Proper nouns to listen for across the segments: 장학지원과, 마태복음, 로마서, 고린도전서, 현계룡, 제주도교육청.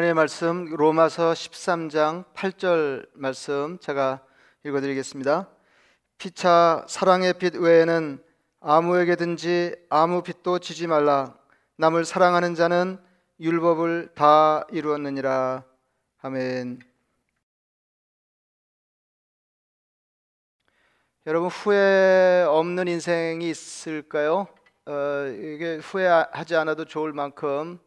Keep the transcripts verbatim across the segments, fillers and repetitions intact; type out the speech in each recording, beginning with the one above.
하나님의 말씀 로마서 십삼 장 팔 절 말씀 제가 읽어드리겠습니다. 피차 사랑의 빛 외에는 아무에게든지 아무 빛도 지지 말라. 남을 사랑하는 자는 율법을 다 이루었느니라. 아멘. 여러분, 후회 없는 인생이 있을까요? 어, 이게 후회하지 않아도 좋을 만큼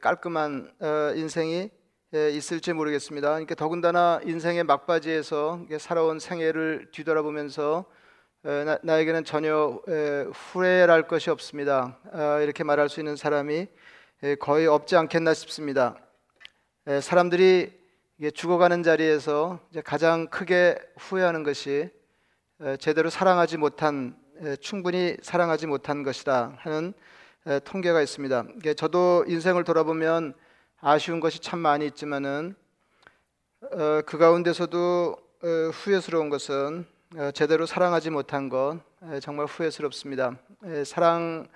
깔끔한 인생이 있을지 모르겠습니다. 그러니까 더군다나 인생의 막바지에서 살아온 생애를 뒤돌아보면서 나에게는 전혀 후회할 것이 없습니다, 이렇게 말할 수 있는 사람이 거의 없지 않겠나 싶습니다. 사람들이 죽어가는 자리에서 가장 크게 후회하는 것이 제대로 사랑하지 못한, 충분히 사랑하지 못한 것이다 하는 통계가 있습니다. 저도 인생을 돌아보면 아쉬운 것이 참 많이 있지만은 그 가운데서도 후회스러운 것은 제대로 사랑하지 못한 것, 정말 후회스럽습니다. 사랑,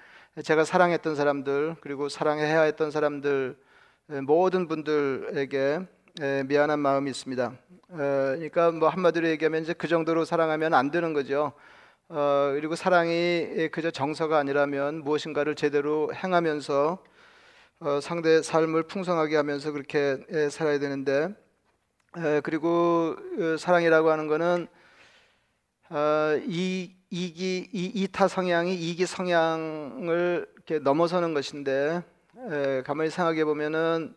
제가 사랑했던 사람들, 그리고 사랑해야 했던 사람들, 모든 분들에게 미안한 마음이 있습니다. 그러니까 뭐 한마디로 얘기하면 이제 그 정도로 사랑하면 안 되는 거죠. 어, 그리고 사랑이 그저 정서가 아니라면 무엇인가를 제대로 행하면서 어, 상대의 삶을 풍성하게 하면서 그렇게 에, 살아야 되는데, 에, 그리고 에, 사랑이라고 하는 것은 어, 이, 이기, 이, 이타 성향이 이기 성향을 이렇게 넘어서는 것인데, 에, 가만히 생각해 보면은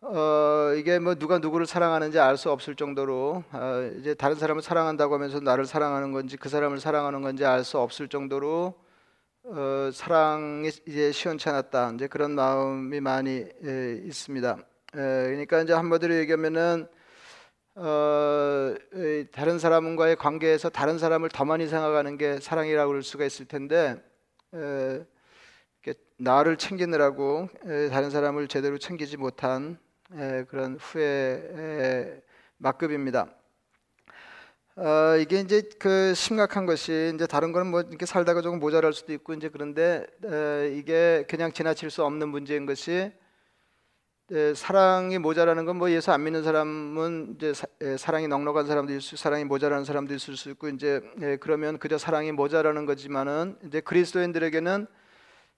어, 이게 뭐 누가 누구를 사랑하는지 알 수 없을 정도로, 어, 이제 다른 사람을 사랑한다고 하면서 나를 사랑하는 건지 그 사람을 사랑하는 건지 알 수 없을 정도로 어, 사랑이 이제 시원치 않았다, 이제 그런 마음이 많이 에, 있습니다. 에, 그러니까 이제 한마디로 얘기하면은 어, 에, 다른 사람과의 관계에서 다른 사람을 더 많이 생각하는 게 사랑이라고 할 수가 있을 텐데, 에, 나를 챙기느라고 에, 다른 사람을 제대로 챙기지 못한 예, 그런 후회의 막급입니다. 어, 이게 이제 그 심각한 것이 이제 다른 거는 뭐 이렇게 살다가 조금 모자랄 수도 있고 이제 그런데 에, 이게 그냥 지나칠 수 없는 문제인 것이, 에, 사랑이 모자라는 건 뭐 예수 안 믿는 사람은 이제 사, 에, 사랑이 넉넉한 사람도 있을 수, 사랑이 모자라는 사람도 있을 수 있고 이제 에, 그러면 그저 사랑이 모자라는 거지만은 이제 그리스도인들에게는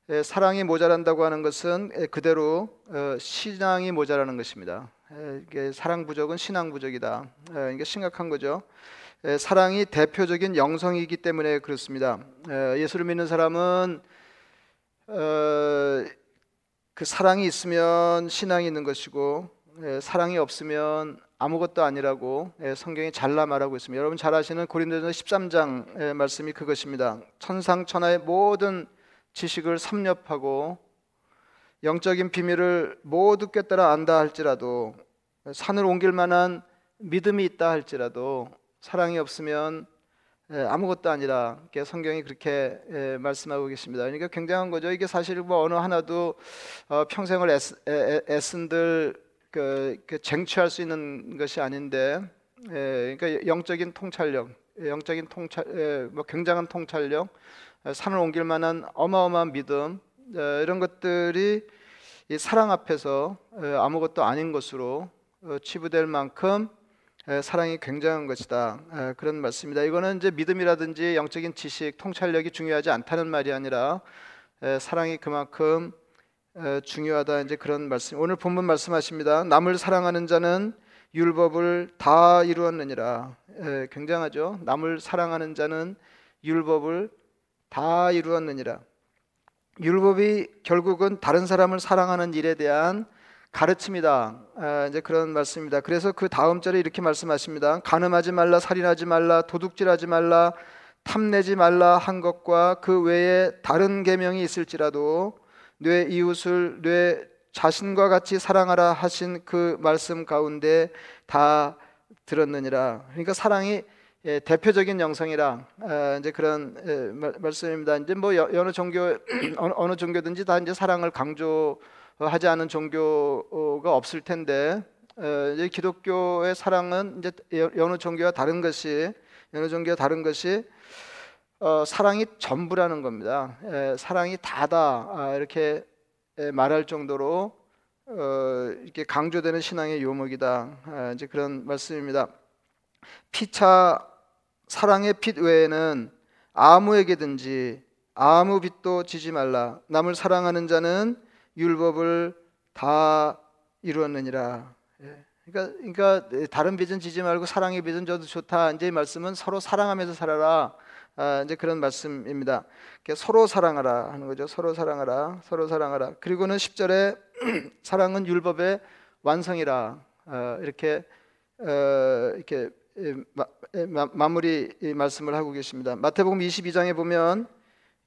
에, 사랑이 모자란다고 하는 것은 에, 그대로 어, 신앙이 모자라는 것입니다. 에, 이게 사랑 부족은 신앙 부족이다. 에, 이게 심각한 거죠. 에, 사랑이 대표적인 영성이기 때문에 그렇습니다. 에, 예수를 믿는 사람은 어, 그 사랑이 있으면 신앙이 있는 것이고, 에, 사랑이 없으면 아무것도 아니라고 에, 성경이 잘라 말하고 있습니다. 여러분 잘 아시는 고린도전서 십삼 장의 말씀이 그것입니다. 천상천하의 모든 지식을 섭렵하고 영적인 비밀을 모두 꿰따라 안다 할지라도, 산을 옮길 만한 믿음이 있다 할지라도 사랑이 없으면 아무것도 아니라, 성경이 그렇게 말씀하고 계십니다. 그러니까 굉장한 거죠. 이게 사실 뭐 어느 하나도 평생을 애쓴들 쟁취할 수 있는 것이 아닌데, 그러니까 영적인 통찰력, 영적인 통찰, 뭐 굉장한 통찰력, 산을 옮길 만한 어마어마한 믿음, 이런 것들이 이 사랑 앞에서 아무것도 아닌 것으로 치부될 만큼 사랑이 굉장한 것이다, 그런 말씀입니다. 이거는 이제 믿음이라든지 영적인 지식, 통찰력이 중요하지 않다는 말이 아니라 사랑이 그만큼 중요하다, 이제 그런 말씀. 오늘 본문 말씀하십니다. 남을 사랑하는 자는 율법을 다 이루었느니라. 굉장하죠. 남을 사랑하는 자는 율법을 다 이루었느니라. 율법이 결국은 다른 사람을 사랑하는 일에 대한 가르침이다, 에, 이제 그런 말씀입니다. 그래서 그 다음 절에 이렇게 말씀하십니다. 간음하지 말라, 살인하지 말라, 도둑질하지 말라, 탐내지 말라 한 것과 그 외에 다른 계명이 있을지라도 뇌 이웃을 뇌 자신과 같이 사랑하라 하신 그 말씀 가운데 다 들었느니라. 그러니까 사랑이 예, 대표적인 영성이라, 에, 이제 그런 에, 말, 말씀입니다. 이제 뭐 여, 어느 종교 어느, 어느 종교든지 다 이제 사랑을 강조하지 않은 종교가 없을 텐데, 에, 이제 기독교의 사랑은 이제 여, 어느 종교와 다른 것이 어느 종교와 다른 것이 어, 사랑이 전부라는 겁니다. 에, 사랑이 다다, 아, 이렇게 에, 말할 정도로 어, 이렇게 강조되는 신앙의 요목이다. 이제 그런 말씀입니다. 피차 사랑의 핏 외에는 아무에게든지 아무 빚도 지지 말라. 남을 사랑하는 자는 율법을 다 이루었느니라. 그러니까, 그러니까 다른 빚은 지지 말고 사랑의 빚은 저도 좋다. 이제 이 말씀은 서로 사랑하면서 살아라. 아, 이제 그런 말씀입니다. 그러니까 서로 사랑하라 하는 거죠. 서로 사랑하라, 서로 사랑하라. 그리고는 십 절에 사랑은 율법의 완성이라. 아, 이렇게 어, 이렇게 마, 마, 마무리 말씀을 하고 계십니다. 마태복음 이십이 장에 보면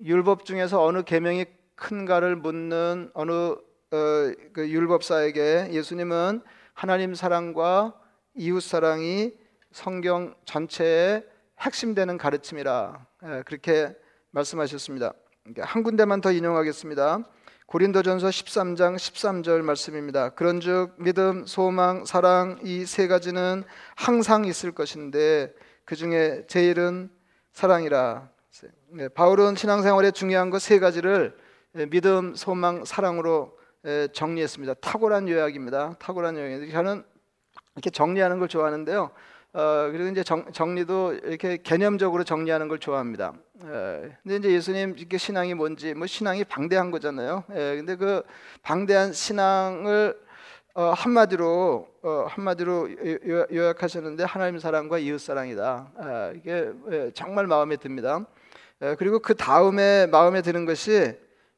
율법 중에서 어느 계명이 큰가를 묻는 어느 어, 그 율법사에게 예수님은 하나님 사랑과 이웃 사랑이 성경 전체에 핵심되는 가르침이라 그렇게 말씀하셨습니다. 한 군데만 더 인용하겠습니다. 고린도전서 십삼 장 십삼 절 말씀입니다. 그런즉 믿음, 소망, 사랑 이 세 가지는 항상 있을 것인데 그 중에 제일은 사랑이라. 바울은 신앙생활의 중요한 것 세 가지를 믿음, 소망, 사랑으로 정리했습니다. 탁월한 요약입니다. 탁월한 요약. 저는 이렇게 정리하는 걸 좋아하는데요. 어, 그리고 이제 정, 정리도 이렇게 개념적으로 정리하는 걸 좋아합니다. 예, 근데 이제 예수님 이렇게 신앙이 뭔지, 뭐 신앙이 방대한 거잖아요. 예, 근데 그 방대한 신앙을 어, 한마디로 어, 한마디로 요, 요약하셨는데 하나님 사랑과 이웃 사랑이다. 예, 이게 예, 정말 마음에 듭니다. 예, 그리고 그 다음에 마음에 드는 것이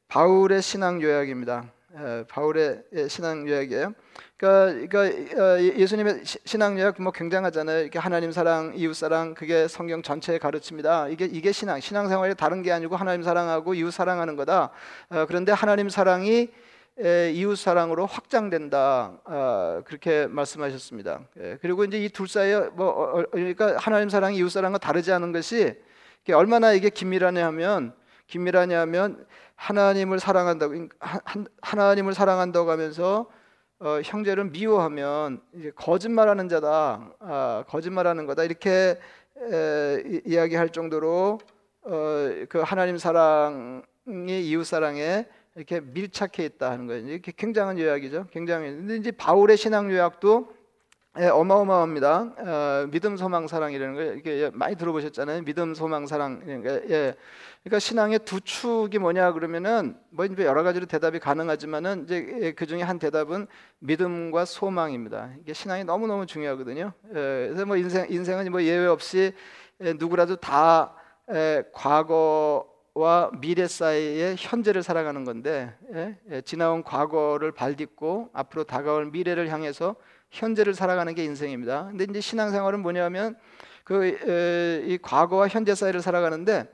바울의 신앙 요약입니다. 예, 바울의 신앙 요약이에요. 그러니까, 그러니까 예수님의 신앙 요약 뭐 굉장하잖아요. 이렇게 하나님 사랑, 이웃 사랑 그게 성경 전체의 가르침이다. 이게 이게 신앙, 신앙 생활이 다른 게 아니고 하나님 사랑하고 이웃 사랑하는 거다. 어, 그런데 하나님 사랑이 에, 이웃 사랑으로 확장된다. 어, 그렇게 말씀하셨습니다. 예, 그리고 이제 이 둘 사이에 뭐 어, 그러니까 하나님 사랑, 이웃 사랑과 다르지 않은 것이 이게 얼마나 이게 긴밀하냐 하면 긴밀하냐 하면 하나님을 사랑한다고 하, 하나님을 사랑한다고 하면서 어, 형제를 미워하면 이제 거짓말하는 자다, 아, 거짓말하는 거다 이렇게 에, 이, 이야기할 정도로 어, 그 하나님 사랑이 이웃 사랑에 이렇게 밀착해 있다 하는 거예요. 이게 굉장한 요약이죠. 굉장히. 근데 이제 바울의 신앙 요약도 예, 어마어마합니다. 어, 믿음, 소망, 사랑이라는 거 이게 예, 많이 들어보셨잖아요. 믿음, 소망, 사랑 이런 거. 예. 그러니까 신앙의 두 축이 뭐냐 그러면은 뭐 여러 가지로 대답이 가능하지만은 이제 예, 그 중에 한 대답은 믿음과 소망입니다. 이게 신앙이 너무 너무 중요하거든요. 예, 그래서 뭐 인생 인생은 뭐 예외 없이 예, 누구라도 다 예, 과거와 미래 사이의 현재를 살아가는 건데 예, 예, 지나온 과거를 발딛고 앞으로 다가올 미래를 향해서 현재를 살아가는 게 인생입니다. 근데 이제 신앙생활은 뭐냐면 그 이 과거와 현재 사이를 살아가는데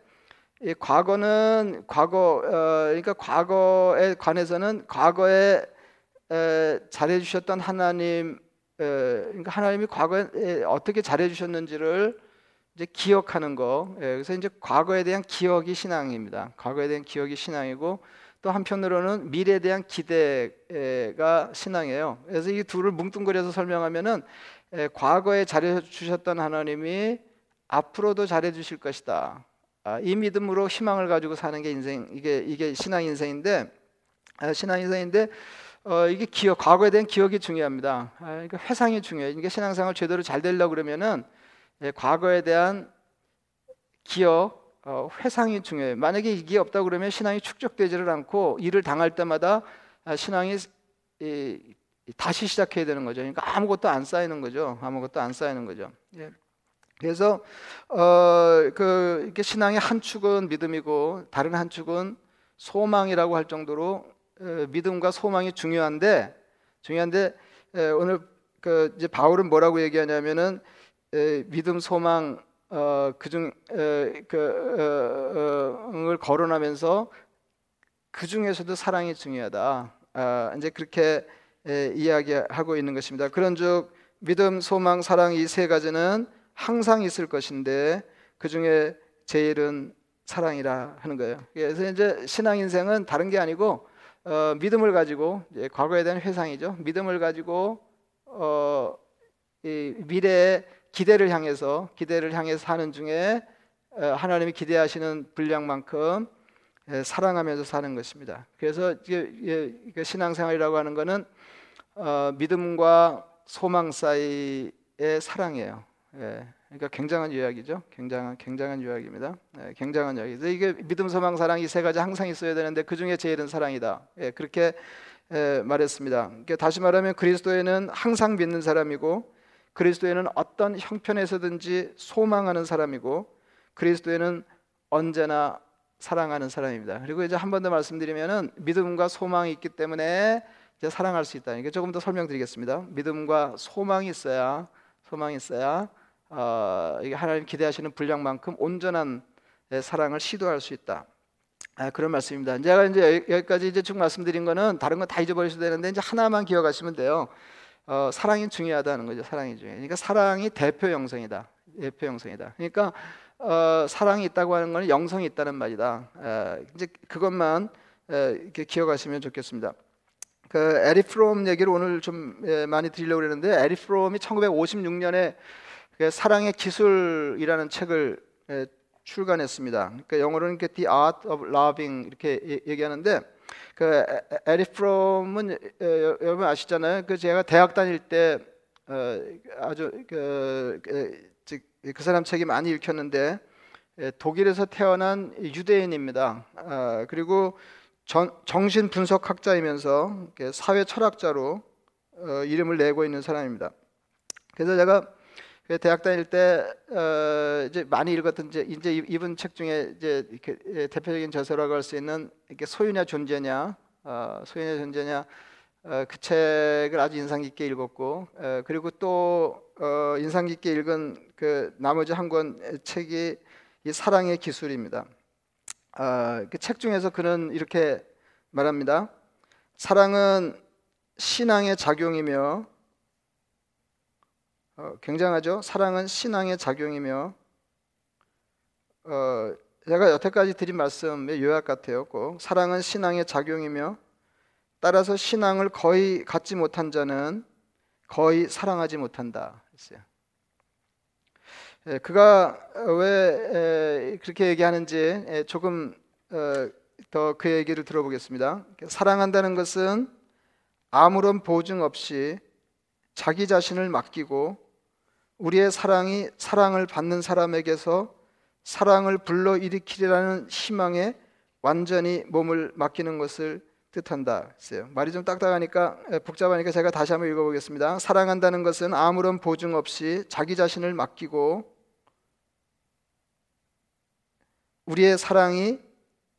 이 과거는 과거 어, 그러니까 과거에 관해서는 과거에 에, 잘해주셨던 하나님 에, 그러니까 하나님이 과거에 어떻게 잘해주셨는지를 이제 기억하는 거. 에, 그래서 이제 과거에 대한 기억이 신앙입니다. 과거에 대한 기억이 신앙이고. 또 한편으로는 미래에 대한 기대가 신앙이에요. 그래서 이 둘을 뭉뚱그려서 설명하면은 에, 과거에 잘해주셨던 하나님이 앞으로도 잘해주실 것이다. 아, 이 믿음으로 희망을 가지고 사는 게 인생, 이게 이게 신앙 인생인데 아, 신앙 인생인데 어, 이게 기억, 과거에 대한 기억이 중요합니다. 아, 그러니까 회상이 중요해요. 그러니까 신앙생활 제대로 잘 되려고 그러면은 에, 과거에 대한 기억 어, 회상이 중요해요. 만약에 이게 없다 그러면 신앙이 축적되지를 않고 일을 당할 때마다 신앙이 이, 다시 시작해야 되는 거죠. 그러니까 아무것도 안 쌓이는 거죠. 아무것도 안 쌓이는 거죠. 예. 그래서 어, 그 이렇게 신앙의 한 축은 믿음이고 다른 한 축은 소망이라고 할 정도로 에, 믿음과 소망이 중요한데 중요한데 에, 오늘 그 이제 바울은 뭐라고 얘기하냐면은 에, 믿음, 소망 어, 그중 에, 그 어, 어, 을 거론하면서 그 중에서도 사랑이 중요하다. 아, 이제 그렇게 에, 이야기하고 있는 것입니다. 그런즉 믿음, 소망, 사랑 이 세 가지는 항상 있을 것인데 그 중에 제일은 사랑이라 하는 거예요. 그래서 이제 신앙 인생은 다른 게 아니고 어, 믿음을 가지고 이제 과거에 대한 회상이죠. 믿음을 가지고 어, 이 미래에 기대를 향해서 기대를 향해서 사는 중에 하나님이 기대하시는 분량만큼 사랑하면서 사는 것입니다. 그래서 신앙생활이라고 하는 것은 어, 믿음과 소망 사이의 사랑이에요. 예, 그러니까 굉장한 요약이죠. 굉장한 굉장한 요약입니다. 예, 굉장한 요약이죠. 이게 믿음, 소망, 사랑 이 세 가지 항상 있어야 되는데 그 중에 제일은 사랑이다. 예, 그렇게 예, 말했습니다. 그러니까 다시 말하면 그리스도에는 항상 믿는 사람이고, 그리스도에는 어떤 형편에서든지 소망하는 사람이고, 그리스도에는 언제나 사랑하는 사람입니다. 그리고 이제 한 번 더 말씀드리면은 믿음과 소망이 있기 때문에 이제 사랑할 수 있다. 이게 조금 더 설명드리겠습니다. 믿음과 소망이 있어야 소망이 있어야 어, 이게 하나님 기대하시는 분량만큼 온전한 사랑을 시도할 수 있다. 아, 그런 말씀입니다. 제가 이제 여기까지 이제 쭉 말씀드린 거는 다른 거 다 잊어버리셔도 되는데 이제 하나만 기억하시면 돼요. 어, 사랑이 중요하다는 거죠. 사랑이 중요해. 그러니까 사랑이 대표 영성이다. 대표 영성이다. 그러니까 어, 사랑이 있다고 하는 것은 영성이 있다는 말이다. 에, 이제 그것만 에, 이렇게 기억하시면 좋겠습니다. 그 에릭 프롬 얘기를 오늘 좀 에, 많이 드리려고 했는데, 에릭 프롬이 천구백오십육 년에 그 사랑의 기술이라는 책을 에, 출간했습니다. 그러니까 영어로는 이렇게 The Art of Loving 이렇게 예, 얘기하는데, 그 에릭 프롬은 여러분 아시잖아요. 그 제가 대학 다닐 때 어, 아주 그, 그 그 사람 책이 많이 읽혔는데, 독일에서 태어난 유대인입니다. 아, 그리고 정, 정신분석학자이면서 사회철학자로 어, 이름을 내고 있는 사람입니다. 그래서 제가 대학 다닐 때 어, 이제 많이 읽었던 이제, 이제 이분 책 중에 이제 이렇게 대표적인 저서라고 할 수 있는 이렇게 소유냐 존재냐, 어, 소유냐 존재냐, 어, 그 책을 아주 인상 깊게 읽었고, 어, 그리고 또 어, 인상 깊게 읽은 그 나머지 한 권 책이 이 사랑의 기술입니다. 어, 그 책 중에서 그는 이렇게 말합니다. 사랑은 신앙의 작용이며, 어, 굉장하죠. 사랑은 신앙의 작용이며, 어, 제가 여태까지 드린 말씀의 요약 같아요. 꼭 사랑은 신앙의 작용이며, 따라서 신앙을 거의 갖지 못한 자는 거의 사랑하지 못한다 했어요. 예, 그가 왜 에, 그렇게 얘기하는지 에, 조금 더 그 얘기를 들어보겠습니다. 사랑한다는 것은 아무런 보증 없이 자기 자신을 맡기고 우리의 사랑이 사랑을 받는 사람에게서 사랑을 불러일으키리라는 희망에 완전히 몸을 맡기는 것을 뜻한다 했어요. 말이 좀 딱딱하니까 복잡하니까 제가 다시 한번 읽어보겠습니다. 사랑한다는 것은 아무런 보증 없이 자기 자신을 맡기고 우리의 사랑이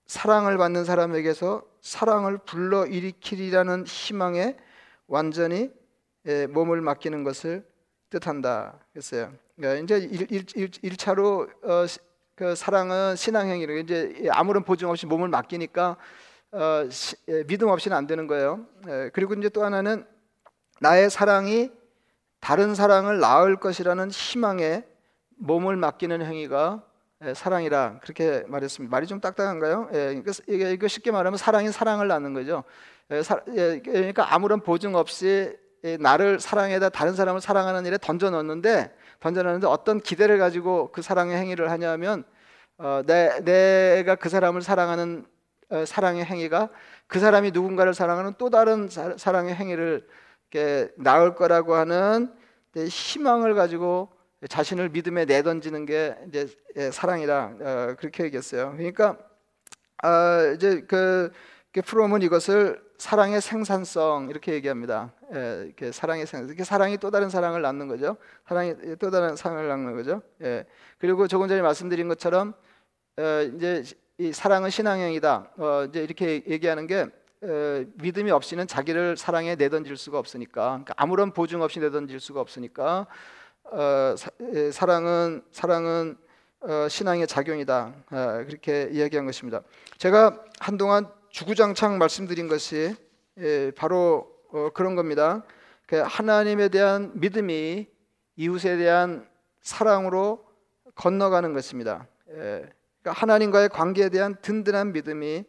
사랑을 받는 사람에게서 사랑을 불러일으키리라는 희망에 완전히 몸을 맡기는 것을 뜻한다 했어요. 이제 일 차로 그 사랑은 신앙행위로 이제 아무런 보증 없이 몸을 맡기니까 어, 시, 예, 믿음 없이는 안 되는 거예요. 예, 그리고 이제 또 하나는 나의 사랑이 다른 사랑을 낳을 것이라는 희망에 몸을 맡기는 행위가 예, 사랑이라 그렇게 말했습니다. 말이 좀 딱딱한가요? 예, 그러니까 이거 쉽게 말하면 사랑이 사랑을 낳는 거죠. 예, 사, 예, 그러니까 아무런 보증 없이 예, 나를 사랑에다 다른 사람을 사랑하는 일에 던져 넣는데 던져 넣는데 어떤 기대를 가지고 그 사랑의 행위를 하냐면 어, 내, 내가 그 사람을 사랑하는 사랑의 행위가 그 사람이 누군가를 사랑하는 또 다른 사, 사랑의 행위를 이렇게 낳을 거라고 하는 희망을 가지고 자신을 믿음에 내던지는 게 이제 예, 사랑이라 어, 그렇게 얘기했어요. 그러니까 어, 이제 그, 그 프롬은 이것을 사랑의 생산성 이렇게 얘기합니다. 예, 이렇게 사랑의 생산, 이렇게 사랑이 또 다른 사랑을 낳는 거죠. 사랑이 또 다른 사랑을 낳는 거죠. 예. 그리고 조금 전에 말씀드린 것처럼 예, 이제 이 사랑은 신앙행위다. 어, 이제 이렇게 얘기하는 게 에, 믿음이 없이는 자기를 사랑에 내던질 수가 없으니까, 그러니까 아무런 보증 없이 내던질 수가 없으니까 어, 사, 에, 사랑은 사랑은 어, 신앙의 작용이다. 에, 그렇게 이야기한 것입니다. 제가 한동안 주구장창 말씀드린 것이 에, 바로 어, 그런 겁니다. 하나님에 대한 믿음이 이웃에 대한 사랑으로 건너가는 것입니다. 에. 그러니까 하나님과의 관계에 대한 든든한 믿음이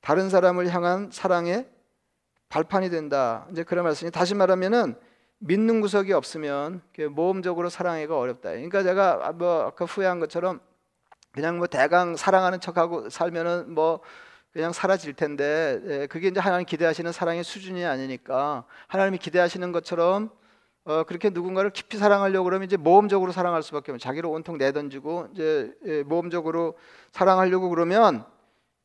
다른 사람을 향한 사랑의 발판이 된다. 이제 그런 말씀이, 다시 말하면은 믿는 구석이 없으면 모험적으로 사랑하기가 어렵다. 그러니까 제가 뭐 아까 후회한 것처럼 그냥 뭐 대강 사랑하는 척하고 살면은 뭐 그냥 사라질 텐데, 그게 이제 하나님 기대하시는 사랑의 수준이 아니니까, 하나님이 기대하시는 것처럼 어, 그렇게 누군가를 깊이 사랑하려고 그러면 이제 모험적으로 사랑할 수밖에 없어요. 자기를 온통 내던지고 이제 모험적으로 사랑하려고 그러면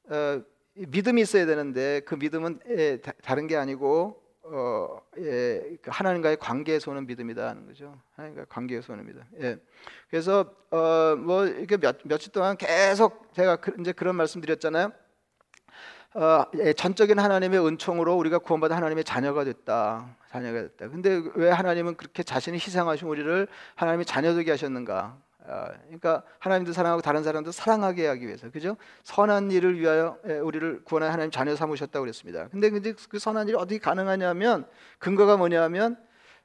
어, 믿음이 있어야 되는데, 그 믿음은 예, 다, 다른 게 아니고 어, 예, 하나님과의 관계에서 오는 믿음이다 하는 거죠. 하나님과의 관계에서 오는 믿음. 예. 그래서 어, 뭐 이렇게 몇 며칠 동안 계속 제가 그, 이제 그런 말씀드렸잖아요. 어, 예, 전적인 하나님의 은총으로 우리가 구원받아 하나님의 자녀가 됐다. 자녀가 됐다. 근데 왜 하나님은 그렇게 자신을 희생하신 우리를 하나님의 자녀 되게 하셨는가? 어, 그러니까 하나님도 사랑하고 다른 사람도 사랑하게 하기 위해서, 그죠? 선한 일을 위하여 예, 우리를 구원하여 하나님 자녀 삼으셨다고 그랬습니다. 근데 근데 그 선한 일이 어떻게 가능하냐면, 근거가 뭐냐면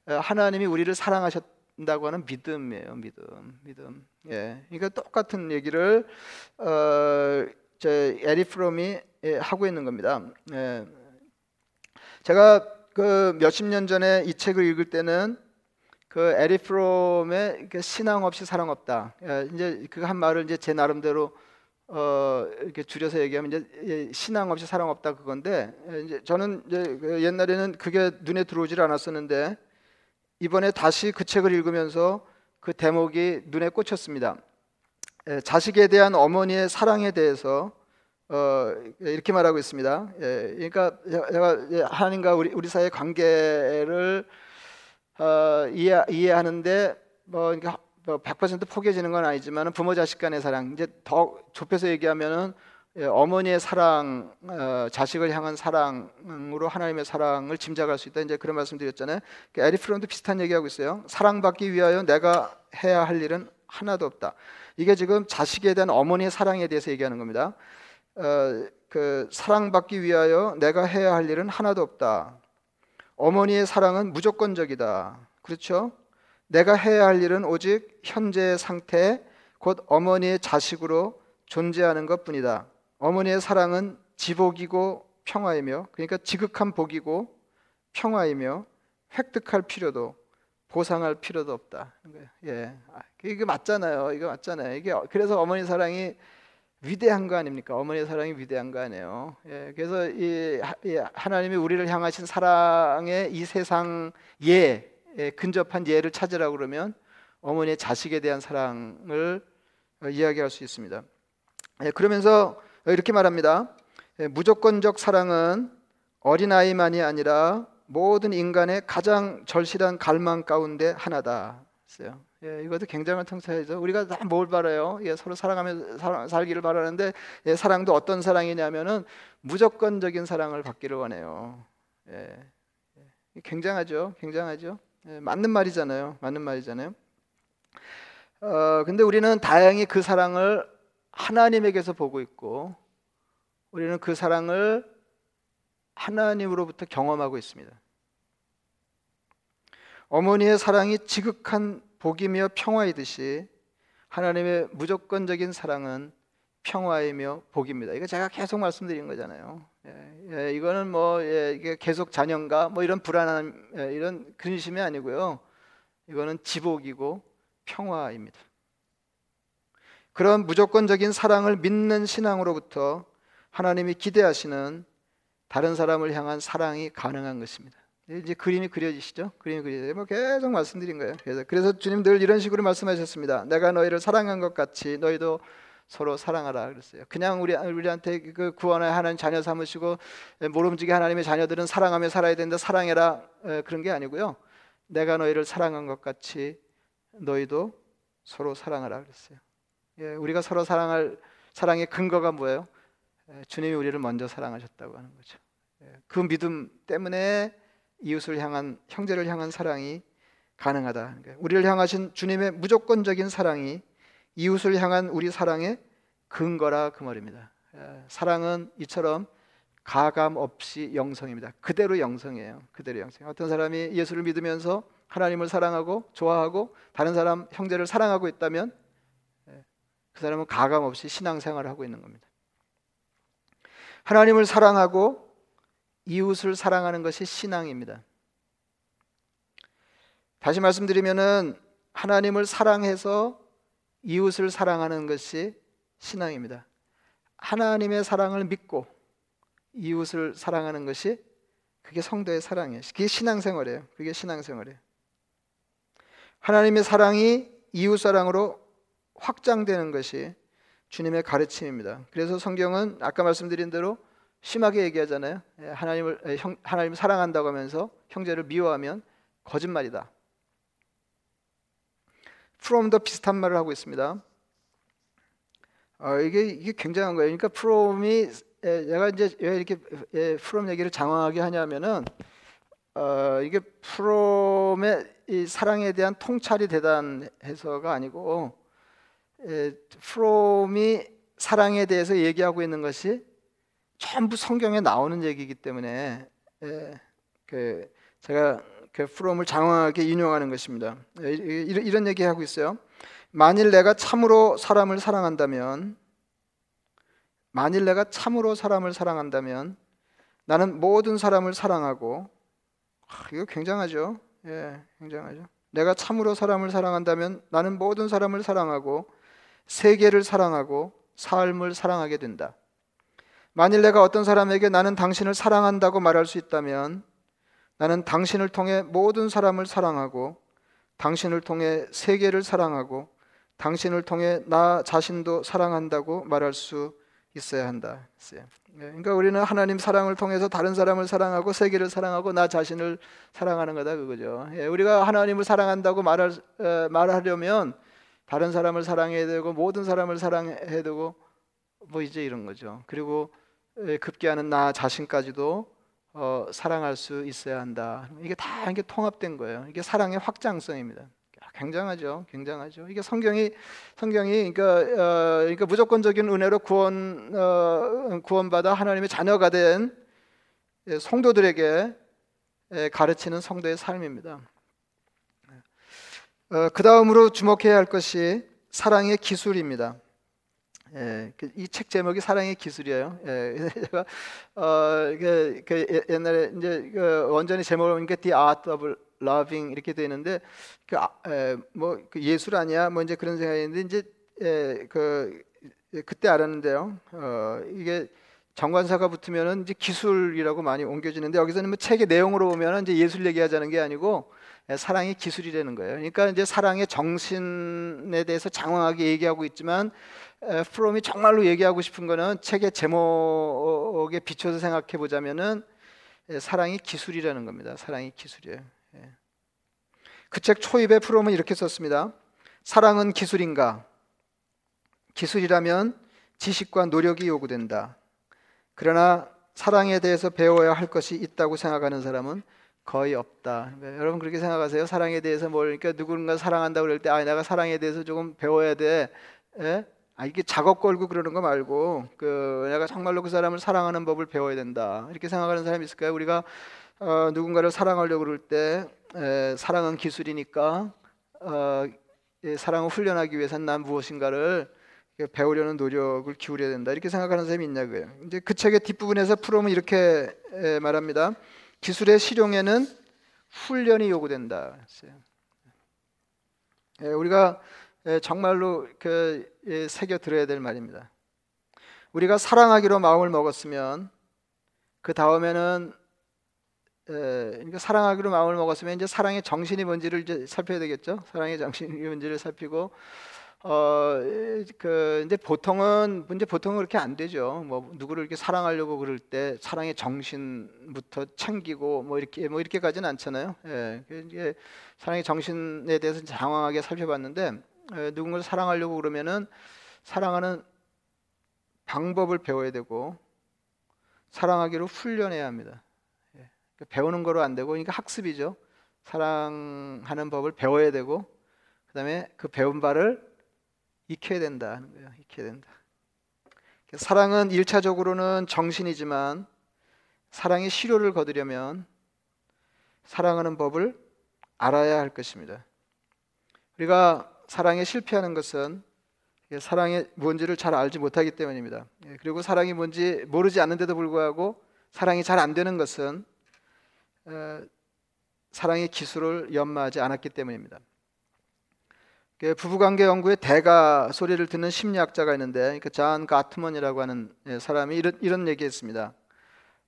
하나님이 우리를 사랑하셨다. 다고 하는 믿음이에요. 믿음, 믿음. 예, 그러니까 똑같은 얘기를 어, 저 에릭 프롬이 예, 하고 있는 겁니다. 예. 제가 그 몇십 년 전에 이 책을 읽을 때는 그 에릭 프롬의 신앙 없이 사랑 없다, 예, 이제 그 한 말을 이제 제 나름대로 어, 이렇게 줄여서 얘기하면 이제 신앙 없이 사랑 없다 그건데, 예, 이제 저는 이제 옛날에는 그게 눈에 들어오질 않았었는데, 이번에 다시 그 책을 읽으면서 그 대목이 눈에 꽂혔습니다. 예, 자식에 대한 어머니의 사랑에 대해서 어, 이렇게 말하고 있습니다. 예, 그러니까 제가 하나님과 우리, 우리 사이의 관계를 어, 이해, 이해하는데 뭐, 그러니까 백 퍼센트 포개지는 건 아니지만 부모 자식 간의 사랑, 이제 더 좁혀서 얘기하면은 예, 어머니의 사랑, 어, 자식을 향한 사랑으로 하나님의 사랑을 짐작할 수 있다. 이제 그런 말씀드렸잖아요. 에릭 프롬도 비슷한 얘기하고 있어요. 사랑받기 위하여 내가 해야 할 일은 하나도 없다. 이게 지금 자식에 대한 어머니의 사랑에 대해서 얘기하는 겁니다. 어, 그 사랑받기 위하여 내가 해야 할 일은 하나도 없다. 어머니의 사랑은 무조건적이다. 그렇죠? 내가 해야 할 일은 오직 현재의 상태, 곧 어머니의 자식으로 존재하는 것뿐이다. 어머니의 사랑은 지복이고 평화이며, 그러니까 지극한 복이고 평화이며, 획득할 필요도 보상할 필요도 없다. 예, 이게 맞잖아요. 이거 맞잖아요. 이게 그래서 어머니 사랑이 위대한 거 아닙니까? 어머니 사랑이 위대한 거 아니에요. 예, 그래서 이 하나님이 우리를 향하신 사랑의 이 세상 예, 예 근접한 예를 찾으라 그러면 어머니의 자식에 대한 사랑을 이야기할 수 있습니다. 예, 그러면서 이렇게 말합니다. 예, 무조건적 사랑은 어린아이만이 아니라 모든 인간의 가장 절실한 갈망 가운데 하나다. 예, 이것도 굉장한 통찰이죠. 우리가 다 뭘 바라요? 예, 서로 사랑하면서 사, 살기를 바라는데, 예, 사랑도 어떤 사랑이냐면은 무조건적인 사랑을 받기를 원해요. 예, 굉장하죠, 굉장하죠. 예, 맞는 말이잖아요, 맞는 말이잖아요. 어, 근데 우리는 다행히 그 사랑을 하나님에게서 보고 있고, 우리는 그 사랑을 하나님으로부터 경험하고 있습니다. 어머니의 사랑이 지극한 복이며 평화이듯이 하나님의 무조건적인 사랑은 평화이며 복입니다. 이거 제가 계속 말씀드린 거잖아요. 예, 예, 이거는 뭐 예, 이게 계속 자녀인가 뭐 이런 불안함, 예, 이런 근심이 아니고요. 이거는 지복이고 평화입니다. 그런 무조건적인 사랑을 믿는 신앙으로부터 하나님이 기대하시는 다른 사람을 향한 사랑이 가능한 것입니다. 이제 그림이 그려지시죠? 그림이 그려지죠. 뭐 계속 말씀드린 거예요. 그래서, 그래서 주님 늘 이런 식으로 말씀하셨습니다. 내가 너희를 사랑한 것 같이 너희도 서로 사랑하라 그랬어요. 그냥 우리 우리한테 그 구원의 하나님 자녀 삼으시고 모름지기 하나님의 자녀들은 사랑하며 살아야 된다, 사랑해라 에, 그런 게 아니고요. 내가 너희를 사랑한 것 같이 너희도 서로 사랑하라 그랬어요. 예, 우리가 서로 사랑할 사랑의 근거가 뭐예요? 예, 주님이 우리를 먼저 사랑하셨다고 하는 거죠. 예, 그 믿음 때문에 이웃을 향한, 형제를 향한 사랑이 가능하다 하는 거예요. 우리를 향하신 주님의 무조건적인 사랑이 이웃을 향한 우리 사랑의 근거라 그 말입니다. 예, 사랑은 이처럼 가감 없이 영성입니다. 그대로 영성이에요. 그대로 영성. 어떤 사람이 예수를 믿으면서 하나님을 사랑하고 좋아하고 다른 사람 형제를 사랑하고 있다면 그 사람은 가감 없이 신앙생활을 하고 있는 겁니다. 하나님을 사랑하고 이웃을 사랑하는 것이 신앙입니다. 다시 말씀드리면은 하나님을 사랑해서 이웃을 사랑하는 것이 신앙입니다. 하나님의 사랑을 믿고 이웃을 사랑하는 것이 그게 성도의 사랑이에요. 그게 신앙생활이에요. 그게 신앙생활이에요. 하나님의 사랑이 이웃사랑으로 확장되는 것이 주님의 가르침입니다. 그래서 성경은 아까 말씀드린 대로 심하게 얘기하잖아요. 하나님을, 형, 하나님을 사랑한다고 하면서 형제를 미워하면 거짓말이다. 프롬도 비슷한 말을 하고 있습니다. 어, 이게, 이게 굉장한 거예요. 그러니까 프롬이 예, 내가 이제 왜 이렇게 예, 프롬 얘기를 장황하게 하냐면은 어, 이게 프롬의 이 사랑에 대한 통찰이 대단해서가 아니고 예, 프롬이 사랑에 대해서 얘기하고 있는 것이 전부 성경에 나오는 얘기이기 때문에 예, 그 제가 그 프롬을 장황하게 인용하는 것입니다. 예, 이런, 이런 얘기하고 있어요. 만일 내가 참으로 사람을 사랑한다면 만일 내가 참으로 사람을 사랑한다면 나는 모든 사람을 사랑하고 아, 이거 굉장하죠. 예, 굉장하죠. 내가 참으로 사람을 사랑한다면 나는 모든 사람을 사랑하고 세계를 사랑하고 삶을 사랑하게 된다. 만일 내가 어떤 사람에게 나는 당신을 사랑한다고 말할 수 있다면 나는 당신을 통해 모든 사람을 사랑하고 당신을 통해 세계를 사랑하고 당신을 통해 나 자신도 사랑한다고 말할 수 있어야 한다. 그러니까 우리는 하나님 사랑을 통해서 다른 사람을 사랑하고 세계를 사랑하고 나 자신을 사랑하는 거다 그거죠. 우리가 하나님을 사랑한다고 말할, 말하려면 다른 사람을 사랑해야 되고 모든 사람을 사랑해야 되고 뭐 이제 이런 거죠. 그리고 급기야는 나 자신까지도 어, 사랑할 수 있어야 한다. 이게 다 이게 통합된 거예요. 이게 사랑의 확장성입니다. 굉장하죠, 굉장하죠. 이게 성경이 성경이 그러니까 어, 그러니까 무조건적인 은혜로 구원 어, 구원받아 하나님의 자녀가 된 성도들에게 가르치는 성도의 삶입니다. 어, 그 다음으로 주목해야 할 것이 사랑의 기술입니다. 예, 이 책 제목이 사랑의 기술이에요. 예, 제가 어, 그, 그 옛날에 이제 그 원전의 제목을 보니까 The Art of Loving 이렇게 돼 있는데 그, 에, 뭐, 그 예술 아니야? 뭐 이제 그런 생각인데 이제 에, 그 그때 알았는데요. 어, 이게 정관사가 붙으면은 이제 기술이라고 많이 옮겨지는데 여기서는 뭐 책의 내용으로 보면은 이제 예술 얘기하자는 게 아니고 에, 사랑의 기술이라는 거예요. 그러니까 이제 사랑의 정신에 대해서 장황하게 얘기하고 있지만 프롬이 정말로 얘기하고 싶은 거는 책의 제목에 비춰서 생각해 보자면은 사랑이 기술이라는 겁니다. 사랑이 기술이에요. 그 책 초입에 프롬은 이렇게 썼습니다. 사랑은 기술인가? 기술이라면 지식과 노력이 요구된다. 그러나 사랑에 대해서 배워야 할 것이 있다고 생각하는 사람은 거의 없다. 네, 여러분 그렇게 생각하세요? 사랑에 대해서 뭘 그러니까 누군가 사랑한다고 그럴 때 아, 내가 사랑에 대해서 조금 배워야 돼. 예? 아 이게 작업 걸고 그러는 거 말고 그 내가 정말로 그 사람을 사랑하는 법을 배워야 된다 이렇게 생각하는 사람이 있을까요? 우리가 어, 누군가를 사랑하려고 그럴 때 에, 사랑은 기술이니까 어, 예, 사랑을 훈련하기 위해서는 난 무엇인가를 배우려는 노력을 기울여야 된다 이렇게 생각하는 사람이 있냐고요. 이제 그 책의 뒷부분에서 프롬은 이렇게 에, 말합니다. 기술의 실용에는 훈련이 요구된다. 예, 우리가 예, 정말로 그, 예, 새겨 들어야 될 말입니다. 우리가 사랑하기로 마음을 먹었으면 그 다음에는 예, 그러니까 사랑하기로 마음을 먹었으면 이제 사랑의 정신이 뭔지를 이제 살펴야 되겠죠. 사랑의 정신이 뭔지를 살피고 어, 그 이제 보통은 이제 보통은 그렇게 안 되죠. 뭐 누구를 이렇게 사랑하려고 그럴 때 사랑의 정신부터 챙기고 뭐 이렇게 뭐 이렇게까지는 않잖아요. 예, 이제 사랑의 정신에 대해서 장황하게 살펴봤는데. 에, 누군가를 사랑하려고 그러면은 사랑하는 방법을 배워야 되고 사랑하기로 훈련해야 합니다. 예. 배우는 거로 안 되고 그러니까 학습이죠. 사랑하는 법을 배워야 되고 그다음에 그 배운 바를 익혀야 된다. 익혀야 된다. 사랑은 일차적으로는 정신이지만 사랑의 실효를 거두려면 사랑하는 법을 알아야 할 것입니다. 우리가 사랑에 실패하는 것은 사랑이 뭔지를 잘 알지 못하기 때문입니다. 그리고 사랑이 뭔지 모르지 않는데도 불구하고 사랑이 잘 안 되는 것은 사랑의 기술을 연마하지 않았기 때문입니다. 부부관계 연구의 대가 소리를 듣는 심리학자가 있는데, 잔 가트먼이라고 하는 사람이 이런, 이런 얘기했습니다.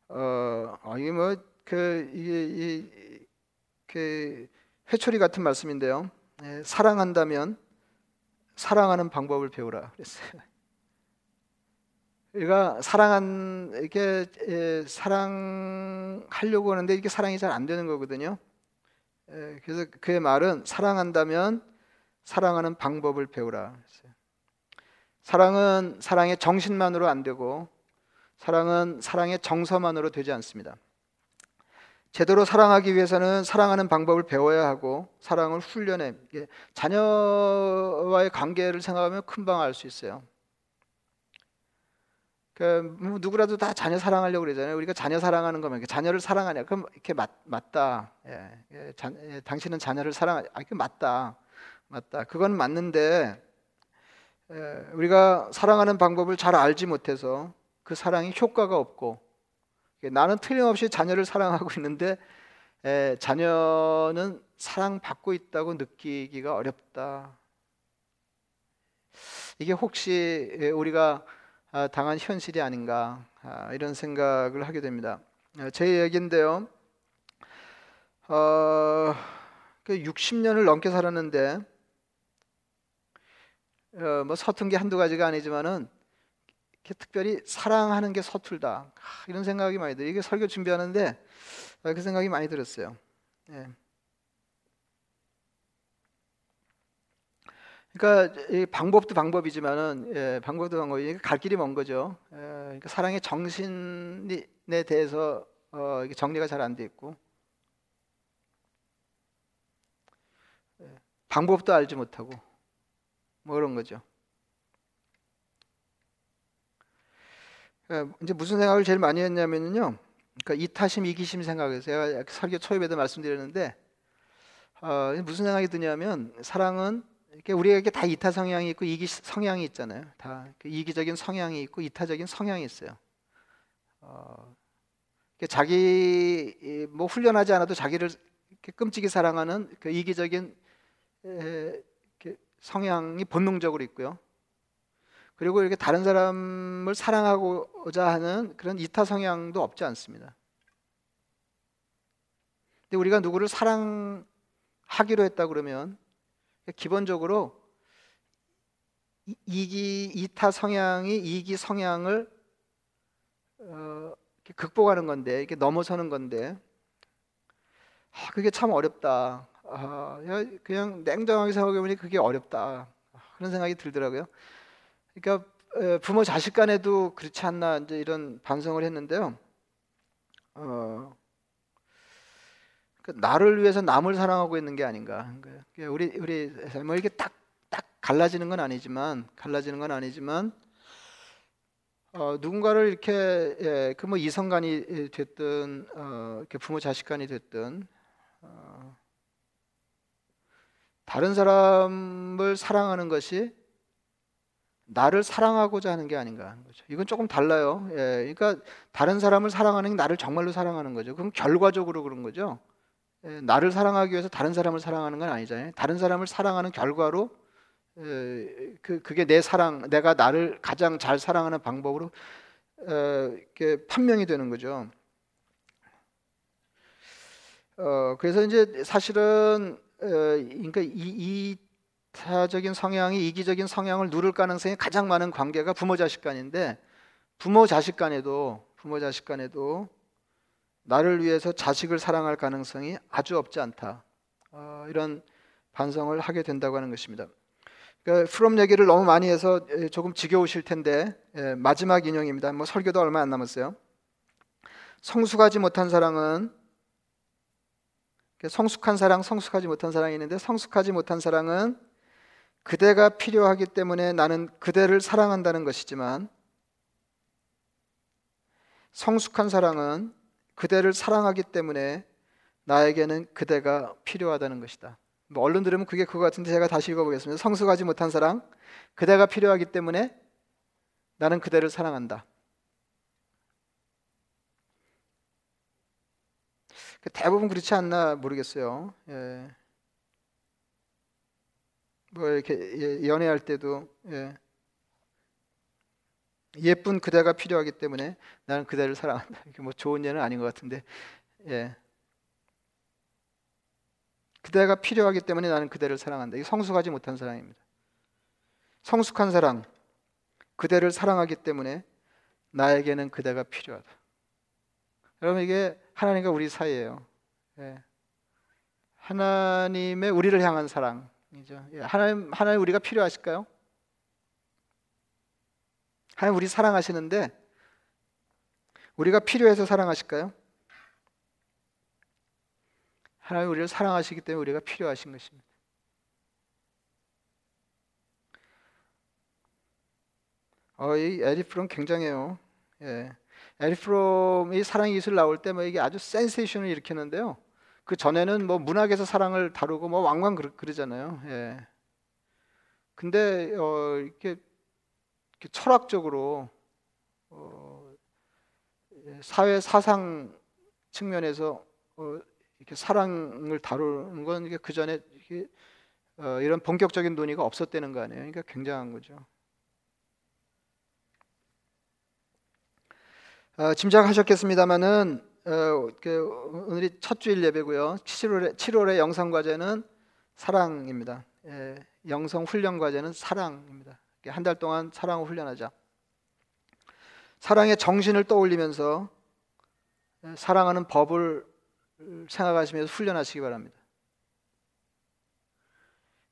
어, 아니 뭐 그 이게 이 그 회초리 같은 말씀인데요. 예, 사랑한다면 사랑하는 방법을 배우라 그랬어요. 우리가 사랑한 이렇게 예, 사랑하려고 하는데 이게 사랑이 잘 안 되는 거거든요. 예, 그래서 그의 말은 사랑한다면 사랑하는 방법을 배우라 그랬어요. 사랑은 사랑의 정신만으로 안 되고 사랑은 사랑의 정서만으로 되지 않습니다. 제대로 사랑하기 위해서는 사랑하는 방법을 배워야 하고 사랑을 훈련해. 자녀와의 관계를 생각하면 금방 알 수 있어요. 그러니까 누구라도 다 자녀 사랑하려고 그러잖아요. 우리가 자녀 사랑하는 거면 자녀를 사랑하냐? 그럼 이렇게 맞, 맞다. 예, 예, 자, 예, 당신은 자녀를 사랑하냐? 아, 맞다, 맞다. 그건 맞는데 예, 우리가 사랑하는 방법을 잘 알지 못해서 그 사랑이 효과가 없고 나는 틀림없이 자녀를 사랑하고 있는데 에, 자녀는 사랑받고 있다고 느끼기가 어렵다. 이게 혹시 우리가 당한 현실이 아닌가 이런 생각을 하게 됩니다. 제 얘기인데요. 어, 육십 년을 넘게 살았는데 어, 뭐 서툰 게 한두 가지가 아니지만은 특별히 사랑하는 게 서툴다 이런 생각이 많이 들어요. 이게 설교 준비하는데 그 생각이 많이 들었어요. 예. 그러니까 이 방법도 방법이지만은 예, 방법도 방법이 갈 길이 먼 거죠. 예, 그러니까 사랑의 정신에 대해서 어, 이게 정리가 잘 안 돼 있고 예, 방법도 알지 못하고 뭐 그런 거죠. 이제 무슨 생각을 제일 많이 했냐면요, 그러니까 이타심, 이기심 생각에서 제가 설교 초입에도 말씀드렸는데 어, 무슨 생각이 드냐면 사랑은 이렇게 우리에게 다 이타 성향이 있고 이기 성향이 있잖아요. 다 이기적인 성향이 있고 이타적인 성향이 있어요. 어, 자기 뭐 훈련하지 않아도 자기를 이렇게 끔찍이 사랑하는 그 이기적인 에, 성향이 본능적으로 있고요. 그리고 이렇게 다른 사람을 사랑하고자 하는 그런 이타 성향도 없지 않습니다. 근데 우리가 누구를 사랑하기로 했다 그러면 기본적으로 이기 이타 성향이 이기 성향을 어, 극복하는 건데 이렇게 넘어서는 건데 아, 그게 참 어렵다. 아, 그냥 냉정하게 생각해 보니 그게 어렵다. 그런 생각이 들더라고요. 그러니까 부모 자식 간에도 그렇지 않나 이제 이런 반성을 했는데요. 어, 그러니까 나를 위해서 남을 사랑하고 있는 게 아닌가. 그러니까 우리 우리 뭐 이렇게 딱 딱 갈라지는 건 아니지만 갈라지는 건 아니지만 어, 누군가를 이렇게 예, 그 뭐 이성간이 됐든 어, 이렇게 부모 자식간이 됐든 어, 다른 사람을 사랑하는 것이 나를 사랑하고자 하는 게 아닌가 하는 거죠. 이건 조금 달라요. 예, 그러니까 다른 사람을 사랑하는 게 나를 정말로 사랑하는 거죠. 그럼 결과적으로 그런 거죠. 예, 나를 사랑하기 위해서 다른 사람을 사랑하는 건 아니잖아요. 다른 사람을 사랑하는 결과로 예, 그, 그게 내 사랑, 내가 나를 가장 잘 사랑하는 방법으로 예, 이렇게 판명이 되는 거죠. 어, 그래서 이제 사실은 예, 그러니까 이, 이 이타적인 성향이 이기적인 성향을 누를 가능성이 가장 많은 관계가 부모 자식 간인데 부모 자식 간에도 부모 자식 간에도 나를 위해서 자식을 사랑할 가능성이 아주 없지 않다. 어, 이런 반성을 하게 된다고 하는 것입니다. 그러니까 프롬 얘기를 너무 많이 해서 조금 지겨우실 텐데 예, 마지막 인용입니다. 뭐 설교도 얼마 안 남았어요. 성숙하지 못한 사랑은 성숙한 사랑, 성숙하지 못한 사랑이 있는데 성숙하지 못한 사랑은 그대가 필요하기 때문에 나는 그대를 사랑한다는 것이지만 성숙한 사랑은 그대를 사랑하기 때문에 나에게는 그대가 필요하다는 것이다. 뭐 얼른 들으면 그게 그거 같은데 제가 다시 읽어보겠습니다. 성숙하지 못한 사랑, 그대가 필요하기 때문에 나는 그대를 사랑한다. 대부분 그렇지 않나 모르겠어요. 예. 뭐 이렇게 연애할 때도 예. 예쁜 그대가 필요하기 때문에 나는 그대를 사랑한다. 이게 뭐 좋은 예는 아닌 것 같은데, 예. 그대가 필요하기 때문에 나는 그대를 사랑한다. 이게 성숙하지 못한 사랑입니다. 성숙한 사랑, 그대를 사랑하기 때문에 나에게는 그대가 필요하다. 여러분, 이게 하나님과 우리 사이예요. 예. 하나님의 우리를 향한 사랑이죠. 예. 하나님, 하나님 우리가 필요하실까요? 하나님 우리 사랑하시는데 우리가 필요해서 사랑하실까요? 하나님 우리를 사랑하시기 때문에 우리가 필요하신 것입니다. 어, 이 에릭 프롬 굉장해요. 예. 에릭 프롬이 사랑 기술 나올 때 뭐 이게 아주 센세이션을 일으켰는데요. 그 전에는 뭐 문학에서 사랑을 다루고 뭐 왕왕 그러, 그러잖아요. 예. 근데 어, 이렇게 철학적으로 어, 사회 사상 측면에서 어, 이렇게 사랑을 다루는 건 이게 그 전에 어, 이런 본격적인 논의가 없었다는 거 아니에요. 그러니까 굉장한 거죠. 어, 짐작하셨겠습니다만은 어, 오늘이 첫 주일 예배고요. 칠월의, 칠월의 영성 과제는 사랑입니다. 예, 영성 훈련 과제는 사랑입니다. 한 달 동안 사랑을 훈련하자. 사랑의 정신을 떠올리면서 사랑하는 법을 생각하시면서 훈련하시기 바랍니다.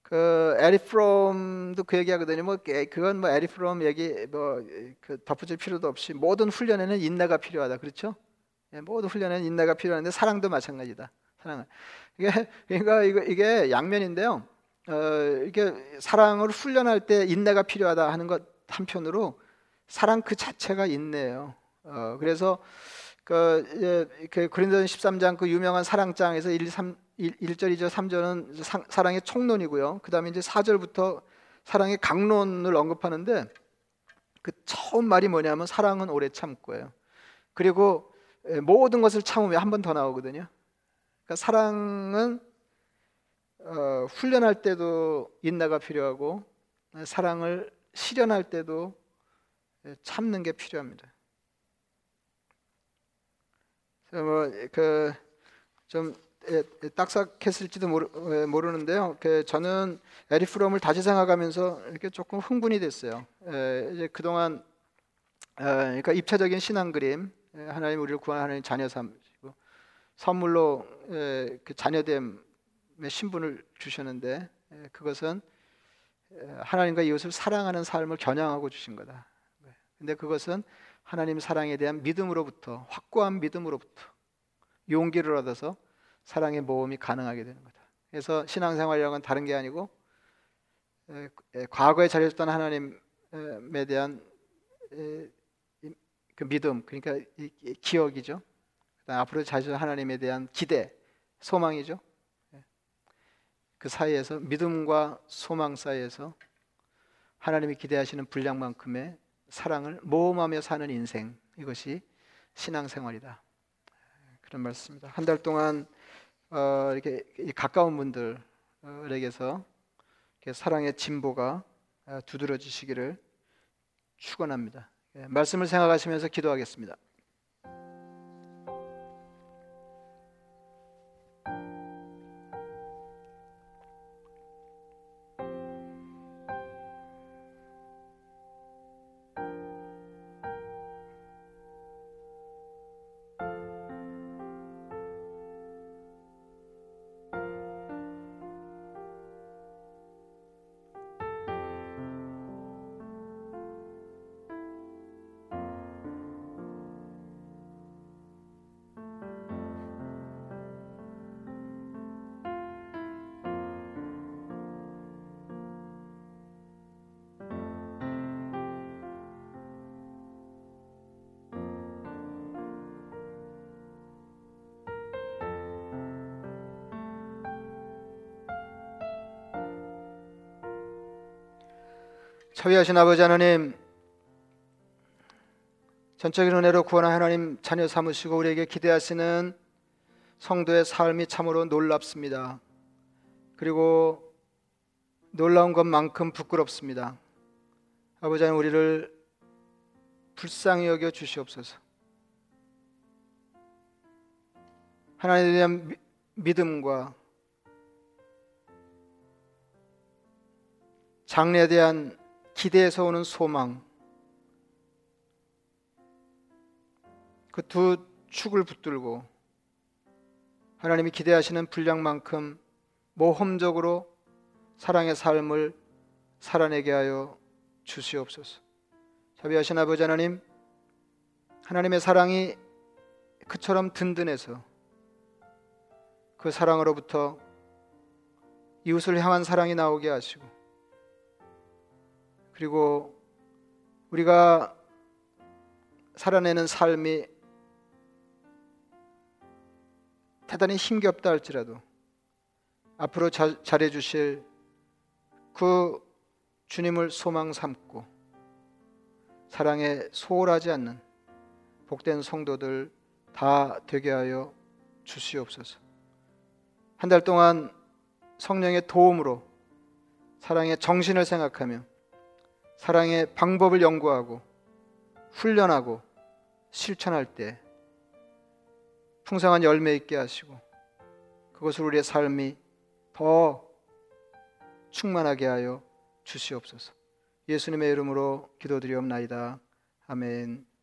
그 에릭 프롬도 그 얘기하거든요. 뭐 그건 뭐 에릭 프롬 얘기 뭐 그 덧붙일 필요도 없이 모든 훈련에는 인내가 필요하다. 그렇죠? 모든 훈련에는 인내가 필요한데 사랑도 마찬가지다. 사랑은 이게 그러니까 이거 이게 양면인데요. 어, 이렇게 사랑을 훈련할 때 인내가 필요하다 하는 것 한편으로 사랑 그 자체가 인내예요. 어, 그래서 그, 예, 그 고린도전서 십삼 장 그 유명한 사랑장에서 일, 삼, 일, 일 절, 이 절, 삼 절은 사, 사랑의 총론이고요. 그 다음에 이제 사 절부터 사랑의 강론을 언급하는데 그 처음 말이 뭐냐면 사랑은 오래 참고예요. 그리고 예, 모든 것을 참으며 한 번 더 나오거든요. 그러니까 사랑은 어, 훈련할 때도 인내가 필요하고 사랑을 실현할 때도 참는 게 필요합니다. 뭐 그 좀 딱삭했을지도 모르, 모르는데요. 그 저는 에릭 프롬을 다시 생각하면서 이렇게 조금 흥분이 됐어요. 에, 이제 그동안 에, 그러니까 입체적인 신앙 그림, 에, 하나님 우리를 구하는 하나님 자녀 삼으시고 선물로 에, 그 자녀됨 신분을 주셨는데 그것은 하나님과 이웃을 사랑하는 삶을 겨냥하고 주신 거다. 근데 그것은 하나님 사랑에 대한 믿음으로부터, 확고한 믿음으로부터 용기를 얻어서 사랑의 모험이 가능하게 되는 거다. 그래서 신앙생활이라는 건 다른 게 아니고 과거에 잘해줬던 하나님에 대한 그 믿음, 그러니까 기억이죠. 앞으로 잘해줄 하나님에 대한 기대, 소망이죠. 그 사이에서 믿음과 소망 사이에서 하나님이 기대하시는 분량만큼의 사랑을 모험하며 사는 인생, 이것이 신앙생활이다. 그런 말씀입니다. 한 달 동안 어, 이렇게 가까운 분들에게서 이렇게 사랑의 진보가 두드러지시기를 축원합니다. 예, 말씀을 생각하시면서 기도하겠습니다. 자비하신 아버지 하나님, 전적인 은혜로 구원한 하나님 자녀 삼으시고 우리에게 기대하시는 성도의 삶이 참으로 놀랍습니다. 그리고 놀라운 것만큼 부끄럽습니다. 아버지 하나님, 우리를 불쌍히 여겨 주시옵소서. 하나님에 대한 미, 믿음과 장래에 대한 기대에서 오는 소망, 그 두 축을 붙들고 하나님이 기대하시는 분량만큼 모험적으로 사랑의 삶을 살아내게 하여 주시옵소서. 자비하신 아버지 하나님, 하나님의 사랑이 그처럼 든든해서 그 사랑으로부터 이웃을 향한 사랑이 나오게 하시고, 그리고 우리가 살아내는 삶이 대단히 힘겹다 할지라도 앞으로 자, 잘해주실 그 주님을 소망 삼고 사랑에 소홀하지 않는 복된 성도들 다 되게 하여 주시옵소서. 한 달 동안 성령의 도움으로 사랑의 정신을 생각하며 사랑의 방법을 연구하고 훈련하고 실천할 때 풍성한 열매 있게 하시고, 그것을 우리의 삶이 더 충만하게 하여 주시옵소서. 예수님의 이름으로 기도드리옵나이다. 아멘.